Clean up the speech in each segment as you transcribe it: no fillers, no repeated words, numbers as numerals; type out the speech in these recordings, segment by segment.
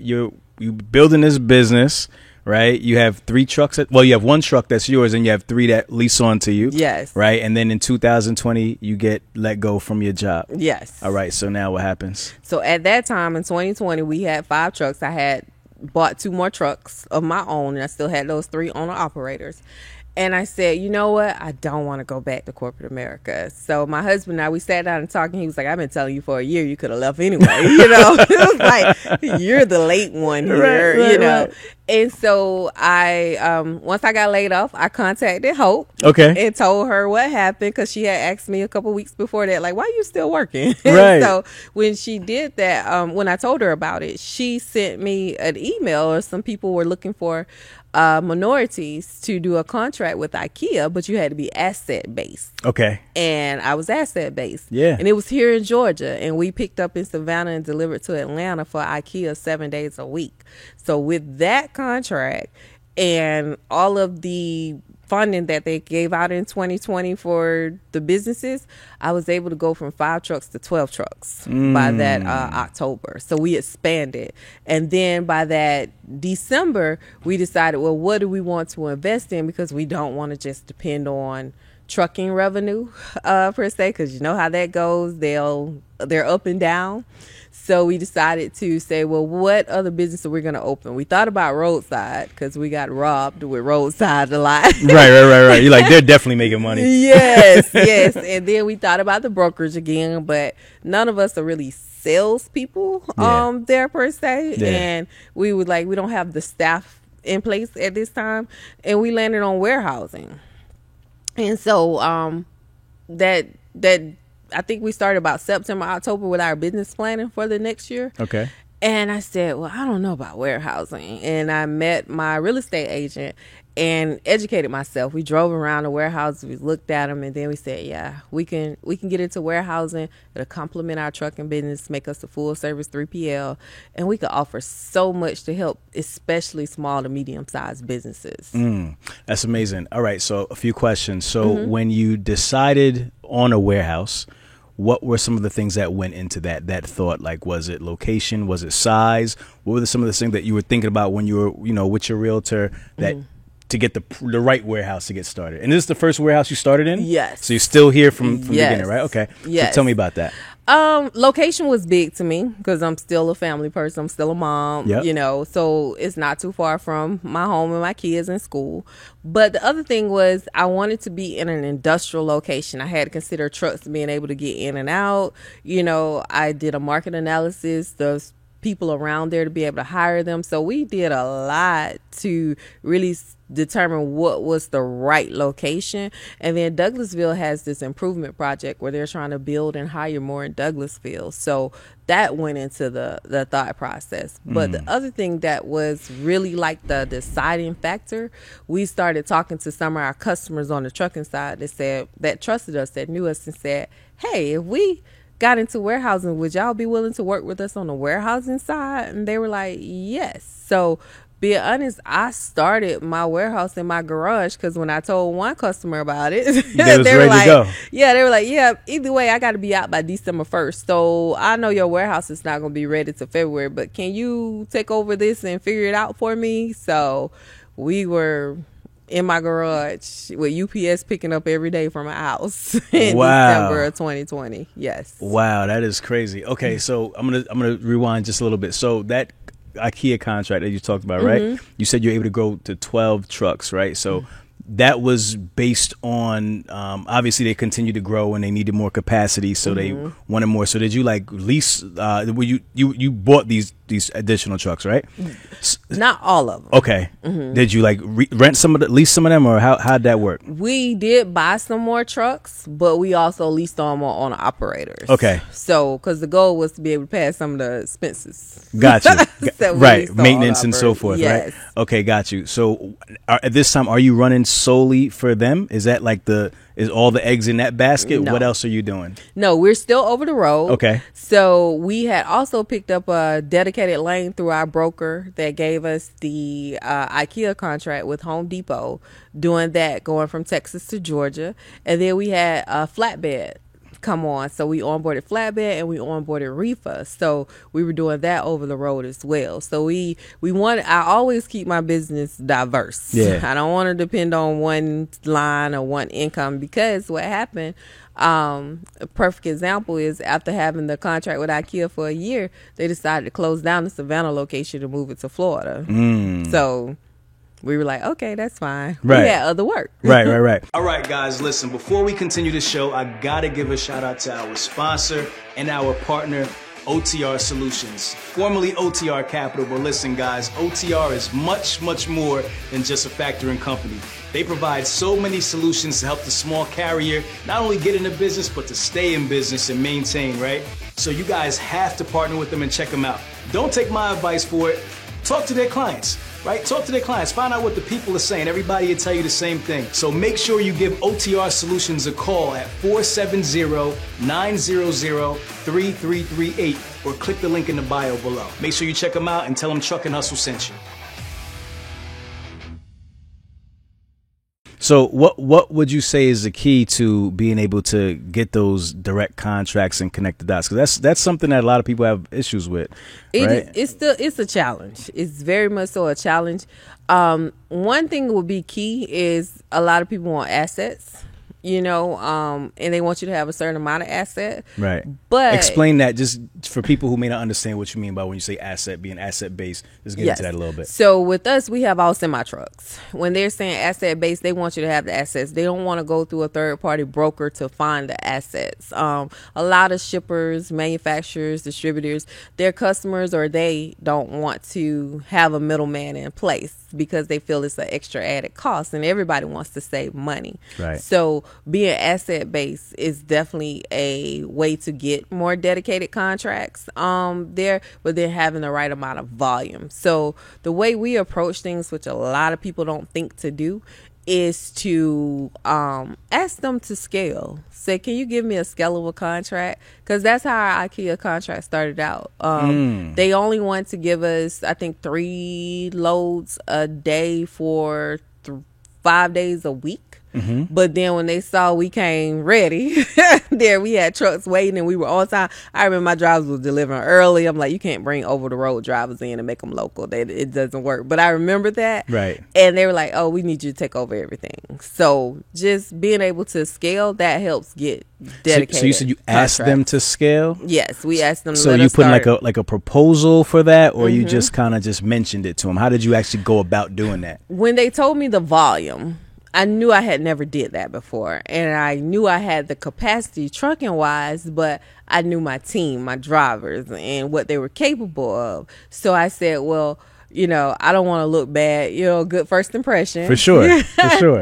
You're building this business, right? You have three trucks. You have one truck that's yours, and you have three that lease on to you. Yes. Right? And then in 2020, you get let go from your job. Yes. All right. So now what happens? So at that time in 2020, we had 5 trucks. I had bought 2 more trucks of my own, and I still had those 3 owner-operators. And I said, you know what? I don't want to go back to corporate America. So my husband and I, we sat down and talked, and he was like, I've been telling you for a year, you could have left anyway. You know, it was like, you're the late one here, right, you know. Right. And so I, once I got laid off, I contacted Hope. Okay. And told her what happened, because she had asked me a couple weeks before that, like, why are you still working? Right. So when she did that, when I told her about it, she sent me an email, or some people were looking for minorities to do a contract with IKEA, but you had to be asset based. Okay. And I was asset based. Yeah. And it was here in Georgia, and we picked up in Savannah and delivered to Atlanta for IKEA 7 days a week. So with that contract and all of the funding that they gave out in 2020 for the businesses, I was able to go from 5 trucks to 12 trucks by that October. So we expanded. And then by that December, we decided, well, what do we want to invest in? Because we don't want to just depend on trucking revenue per se, because you know how that goes. They're up and down. So we decided to say, well, what other business are we going to open? We thought about roadside, because we got robbed with roadside a lot. Right. You're like, they're definitely making money. Yes. And then we thought about the brokerage again, but none of us are really salespeople there per se. Yeah. And we were like, we don't have the staff in place at this time. And we landed on warehousing. And so that I think we started about September, October with our business planning for the next year. Okay. And I said, well, I don't know about warehousing. And I met my real estate agent and educated myself. We drove around the warehouses, we looked at them, and then we said, yeah, we can get into warehousing. It'll complement our trucking business, make us a full service 3PL. And we could offer so much to help, especially small to medium sized businesses. That's amazing. All right. So a few questions. So when you decided on a warehouse, what were some of the things that went into that thought? Like, was it location? Was it size? What were some of the things that you were thinking about when you were, with your realtor that to get the right warehouse to get started? And this is the first warehouse you started in? Yes. So you're still here from the beginning, right? Okay. Yes. So tell me about that. Location was big to me, because I'm still a family person. I'm still a mom, so it's not too far from my home and my kids in school. But the other thing was, I wanted to be in an industrial location. I had to consider trucks being able to get in and out. I did a market analysis, the people around there to be able to hire them. So we did a lot to really determine what was the right location. And then Douglasville has this improvement project where they're trying to build and hire more in Douglasville. So that went into the thought process. But the other thing that was really like the deciding factor, we started talking to some of our customers on the trucking side that trusted us, that knew us, and said, hey, if we got into warehousing, would y'all be willing to work with us on the warehousing side? And they were like, yes. So be honest, I started my warehouse in my garage, because when I told one customer about it, they were like, either way, I got to be out by December 1st. So I know your warehouse is not going to be ready till February, but can you take over this and figure it out for me? So we were in my garage with UPS picking up every day from my house in December of 2020. Yes. Wow, that is crazy. Okay, so I'm gonna rewind just a little bit. So that IKEA contract that you talked about, right? You said you're able to grow to 12 trucks, right? So that was based on obviously they continued to grow and they needed more capacity, so they wanted more. So did you like lease? You bought these additional trucks, right? Not all of them. Okay. Did you like rent some of the, lease some of them, or how'd that work? We did buy some more trucks, but we also leased on more on operators. Okay. So because the goal was to be able to pass some of the expenses. Got you. Right, maintenance and so forth. Yes. Right. Okay, got you. So at this time, are you running solely for them? Is that like is all the eggs in that basket? No. What else are you doing? No, we're still over the road. Okay. So we had also picked up a dedicated lane through our broker that gave us the IKEA contract with Home Depot, doing that, going from Texas to Georgia. And then we had a flatbed come on. So we onboarded flatbed and we onboarded reefer. So we were doing that over the road as well. So we want, I always keep my business diverse. Yeah. I don't want to depend on one line or one income, because what happened, a perfect example is after having the contract with IKEA for a year, they decided to close down the Savannah location to move it to Florida. So we were like, okay, that's fine. Right. We had other work. Right. All right, guys, listen, before we continue the show, I got to give a shout out to our sponsor and our partner, OTR Solutions, formerly OTR Capital. But listen, guys, OTR is much, much more than just a factoring company. They provide so many solutions to help the small carrier not only get into business, but to stay in business and maintain, right? So you guys have to partner with them and check them out. Don't take my advice for it. Talk to their clients. Right? Talk to their clients. Find out what the people are saying. Everybody will tell you the same thing. So make sure you give OTR Solutions a call at 470-900-3338 or click the link in the bio below. Make sure you check them out and tell them Truck and Hustle sent you. So what would you say is the key to being able to get those direct contracts and connect the dots? Because that's something that a lot of people have issues with. It's a challenge. It's very much so a challenge. One thing will be key is a lot of people want assets, and they want you to have a certain amount of asset. Right. But explain that just for people who may not understand what you mean by when you say asset, being asset-based. Let's get into that a little bit. So with us, we have all semi-trucks. When they're saying asset-based, they want you to have the assets. They don't want to go through a third-party broker to find the assets. A lot of shippers, manufacturers, distributors, their customers or they don't want to have a middleman in place because they feel it's an extra added cost, and everybody wants to save money. Right. So being asset-based is definitely a way to get more dedicated contracts there, but then having the right amount of volume. So the way we approach things, which a lot of people don't think to do, is to ask them to scale. Say, can you give me a scalable contract? Because that's how our IKEA contract started out. They only want to give us, I think, 3 loads a day for 5 days a week. Mm-hmm. But then when they saw we came ready, there we had trucks waiting and we were on time. I remember my drivers were delivering early. I'm like, you can't bring over-the-road drivers in and make them local. It doesn't work. But I remember that. Right. And they were like, oh, we need you to take over everything. So just being able to scale, that helps get dedicated. So you said you asked them to scale? Yes, we asked them to scale. So you put like a proposal for that, or you just kind of just mentioned it to them? How did you actually go about doing that? When they told me the volume, I knew I had never did that before, and I knew I had the capacity trucking-wise, but I knew my team, my drivers, and what they were capable of. So I said, well, I don't want to look bad, good first impression. For sure.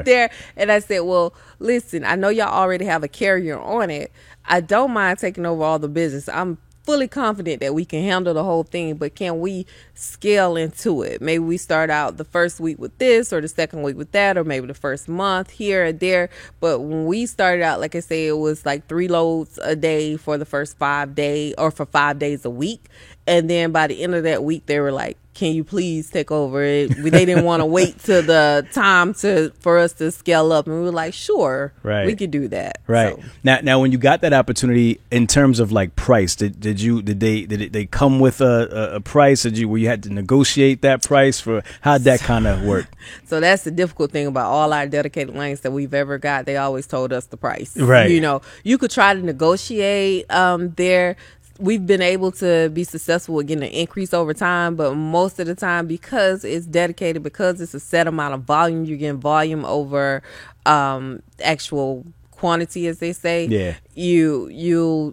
There. And I said, well, listen, I know y'all already have a carrier on it. I don't mind taking over all the business. I'm fully confident that we can handle the whole thing, but can we scale into it? Maybe we start out the first week with this, or the second week with that, or maybe the first month here or there. But when we started out, like I say, it was like 3 loads a day for the first 5 days, or for 5 days a week. And then by the end of that week, they were like, can you please take over it? They didn't want to wait till the time for us to scale up. And we were like, sure, right, we could do that. Right. So now, when you got that opportunity in terms of like price, did they come with a price? Where you had to negotiate that price? For how'd that kind of work? So that's the difficult thing about all our dedicated lanes that we've ever got. They always told us the price. Right. You could try to negotiate there. We've been able to be successful with getting an increase over time, but most of the time, because it's dedicated, because it's a set amount of volume, you're getting volume over actual quantity, as they say. Yeah. They'll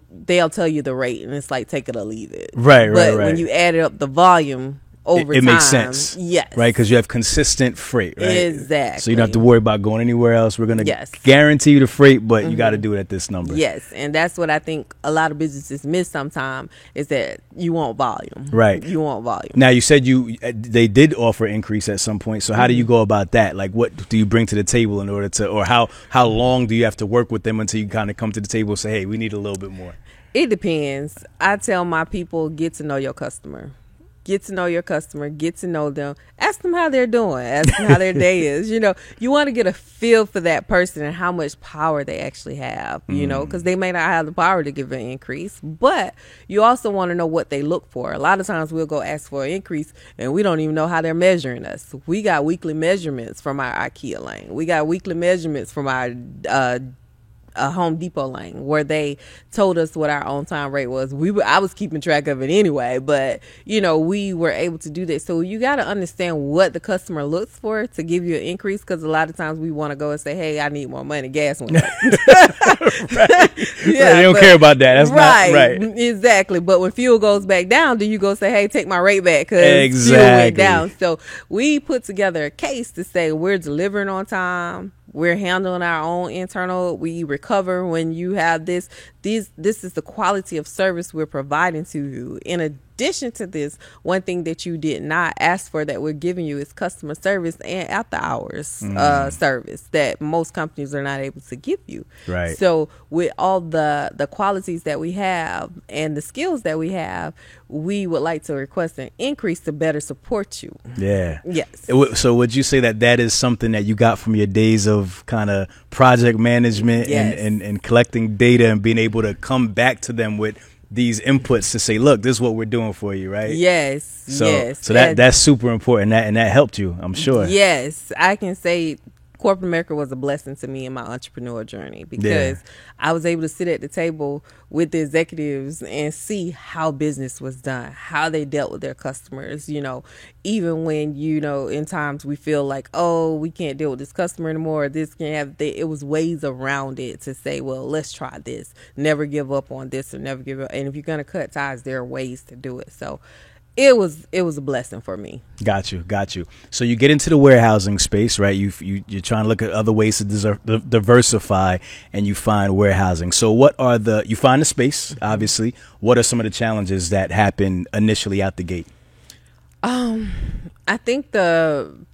tell you the rate, and it's like take it or leave it. Right. But when you add up the volume over time, it makes sense. Yes. Right, because you have consistent freight. Right. Exactly. So you don't have to worry about going anywhere else. We're gonna guarantee you the freight, but you got to do it at this number. Yes, and that's what I think a lot of businesses miss sometimes, is that you want volume. Right. You want volume. Now you said they did offer increase at some point. So how do you go about that? Like, what do you bring to the table in order to, or how long do you have to work with them until you kind of come to the table and say, hey, we need a little bit more? It depends. I tell my people, get to know your customer. Get to know your customer, get to know them, ask them how they're doing, ask them how their day is. You know, you want to get a feel for that person and how much power they actually have, you know, because they may not have the power to give an increase, but you also want to know what they look for. A lot of times we'll go ask for an increase and we don't even know how they're measuring us. We got weekly measurements from our IKEA lane. We got weekly measurements from our a Home Depot lane where they told us what our on-time rate was. I was keeping track of it anyway, but you know, we were able to do that. So you got to understand what the customer looks for to give you an increase, because a lot of times we want to go and say, hey, I need more money, gas went up. Yeah, they don't care about that. That's right, not right. Exactly. But when fuel goes back down, do you go say, hey, take my rate back because fuel went down? So we put together a case to say we're delivering on time. We're handling our own internal. We recover when you have this. This is the quality of service we're providing to you. In addition to this, one thing that you did not ask for that we're giving you is customer service and after hours service that most companies are not able to give you. Right. So with all the qualities that we have and the skills that we have, we would like to request an increase to better support you. Yeah. Yes. So would you say that is something that you got from your days of kind of project management and collecting data and being able to come back to them with these inputs to say, look, this is what we're doing for you, right? Yes. That's super important. That helped you, I'm sure. Yes. I can say corporate America was a blessing to me in my entrepreneurial journey because I was able to sit at the table with the executives and see how business was done, how they dealt with their customers, you know, even when, you know, in times we feel like, oh, we can't deal with this customer anymore. It was ways around it to say, well, let's try this. Never give up on this or never give up. And if you're going to cut ties, there are ways to do it. So it was a blessing for me. Got you. So you get into the warehousing space, right? You're trying to look at other ways to diversify, and you find warehousing. So you find the space, obviously. What are some of the challenges that happen initially out the gate? I think some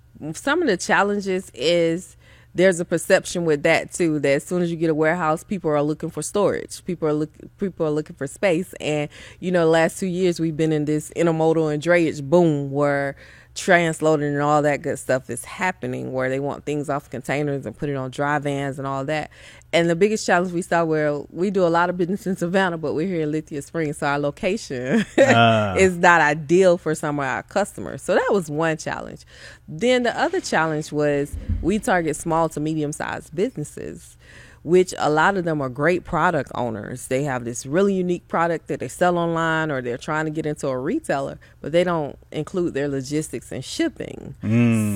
of the challenges is there's a perception with that too, that as soon as you get a warehouse, people are looking for storage. People are looking for space. And, you know, the last 2 years we've been in this intermodal and drayage boom where transloading and all that good stuff is happening, where they want things off containers and put it on dry vans and all that. And the biggest challenge we saw, where we do a lot of business in Savannah, but we're here in Lithia Springs, so our location is not ideal for some of our customers. So that was one challenge. Then the other challenge was we target small to medium-sized businesses, which a lot of them are great product owners. They have this really unique product that they sell online, or they're trying to get into a retailer, but they don't include their logistics and shipping.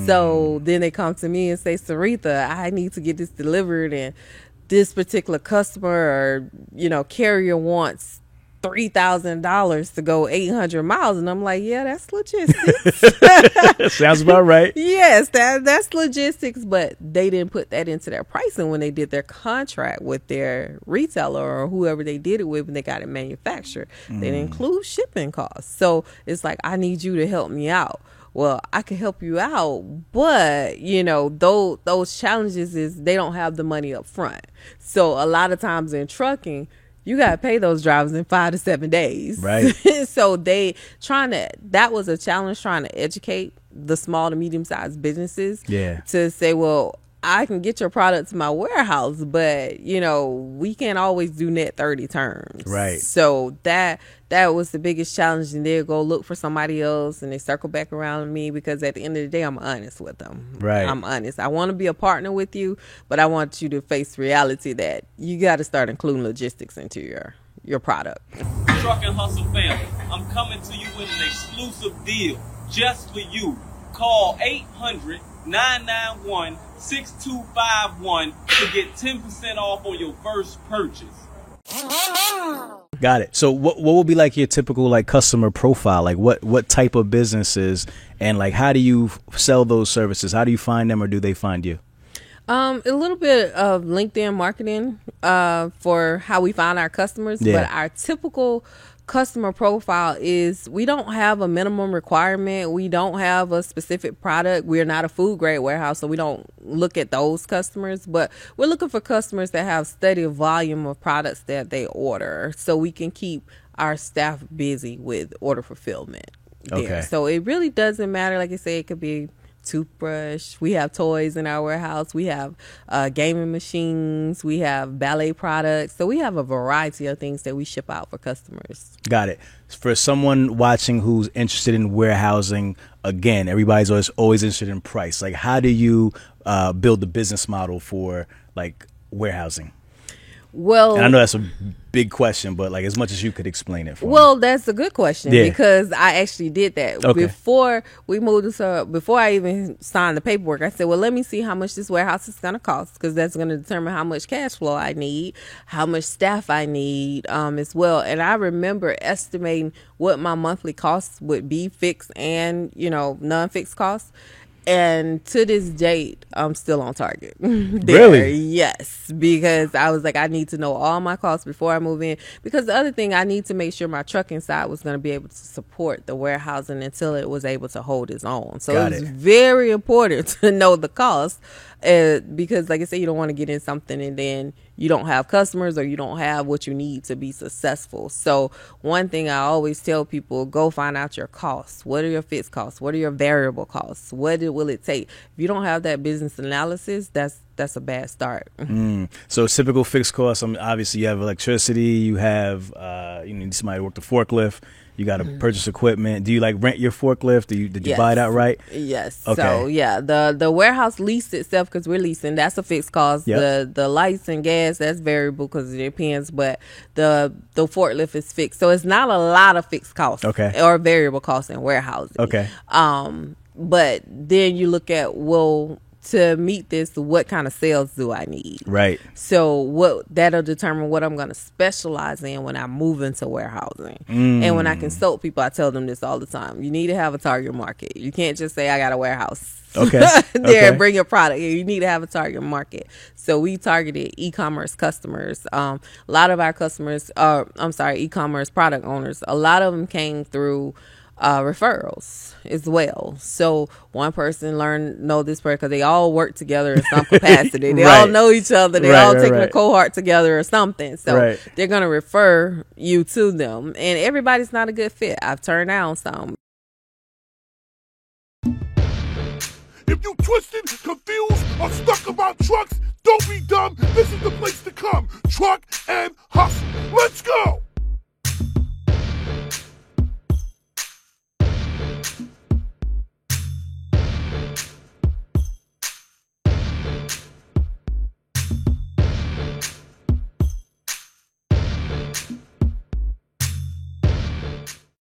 So then they come to me and say, Saritha, I need to get this delivered, and this particular customer or, you know, carrier wants $3,000 to go 800 miles. And I'm like, yeah, that's logistics. Sounds about right. Yes, that's logistics. But they didn't put that into their pricing when they did their contract with their retailer or whoever they did it with when they got it manufactured. They didn't include shipping costs. So it's like, I need you to help me out. Well, I can help you out, but, you know, those challenges is they don't have the money up front. So a lot of times in trucking, you got to pay those drivers in 5 to 7 days. Right. So that was a challenge, trying to educate the small to medium sized businesses to say, well, I can get your product to my warehouse, but, you know, we can't always do net 30 turns. Right. So that was the biggest challenge. And they'll go look for somebody else, and they circle back around to me, because at the end of the day, I'm honest with them. Right. I'm honest. I want to be a partner with you, but I want you to face reality that you got to start including logistics into your product. Truck and Hustle family, I'm coming to you with an exclusive deal just for you. Call 800-991-6251 to get 10% off on your first purchase. Got it. So what would be like your typical like customer profile? Like what type of businesses, and like how do you sell those services? How do you find them, or do they find you? A little bit of LinkedIn marketing for how we find our customers, but our typical customer profile is, we don't have a minimum requirement. We don't have a specific product. We're not a food grade warehouse, so we don't look at those customers, but we're looking for customers that have steady volume of products that they order, so we can keep our staff busy with order fulfillment. there. Okay. So it really doesn't matter. Like I say, it could be toothbrush. We have toys in our warehouse. We have gaming machines. We have ballet products. So we have a variety of things that we ship out for customers. Got it. For someone watching who's interested in warehousing, again, everybody's always interested in price. Like, how do you build the business model for like warehousing? Well, and I know that's a big question, but like as much as you could explain it for me. Well, that's a good question because I actually did that before we moved this up. Before I even signed the paperwork, I said, well, let me see how much this warehouse is going to cost, because that's going to determine how much cash flow I need, how much staff I need as well. And I remember estimating what my monthly costs would be, fixed and, you know, non-fixed costs. And to this date, I'm still on target. Really? Yes. Because I was like, I need to know all my costs before I move in. Because the other thing, I need to make sure my trucking side was going to be able to support the warehousing until it was able to hold its own. So it was very important to know the cost. Because like I said, you don't want to get in something and then you don't have customers or you don't have what you need to be successful. So one thing I always tell people, go find out your costs. What are your fixed costs? What are your variable costs? What will it take? If you don't have that business analysis, that's a bad start. So typical fixed costs, I mean, obviously you have electricity, you have you need somebody to work the forklift. You got to purchase equipment. Do you like rent your forklift? Did you buy it outright? Yes. Okay. So yeah, the warehouse lease itself, because we're leasing, that's a fixed cost. Yep. The lights and gas, that's variable because it depends, but the forklift is fixed. So it's not a lot of fixed costs or variable costs in warehousing. Okay. But then you look at, well, to meet this, what kind of sales do I need? Right. So that'll determine what I'm going to specialize in when I move into warehousing. And when I consult people, I tell them this all the time. You need to have a target market. You can't just say, I got a warehouse. Okay. Bring your product. You need to have a target market. So we targeted e-commerce customers. A lot of our customers, e-commerce product owners, a lot of them came through referrals as well. So one person know this person because they all work together in some capacity. They all know each other. They all taking a cohort together or something. So they're going to refer you to them. And everybody's not a good fit. I've turned down some. If you twisted, confused, or stuck about trucks, don't be dumb. This is the place to come. Truck and Hustle. Let's go.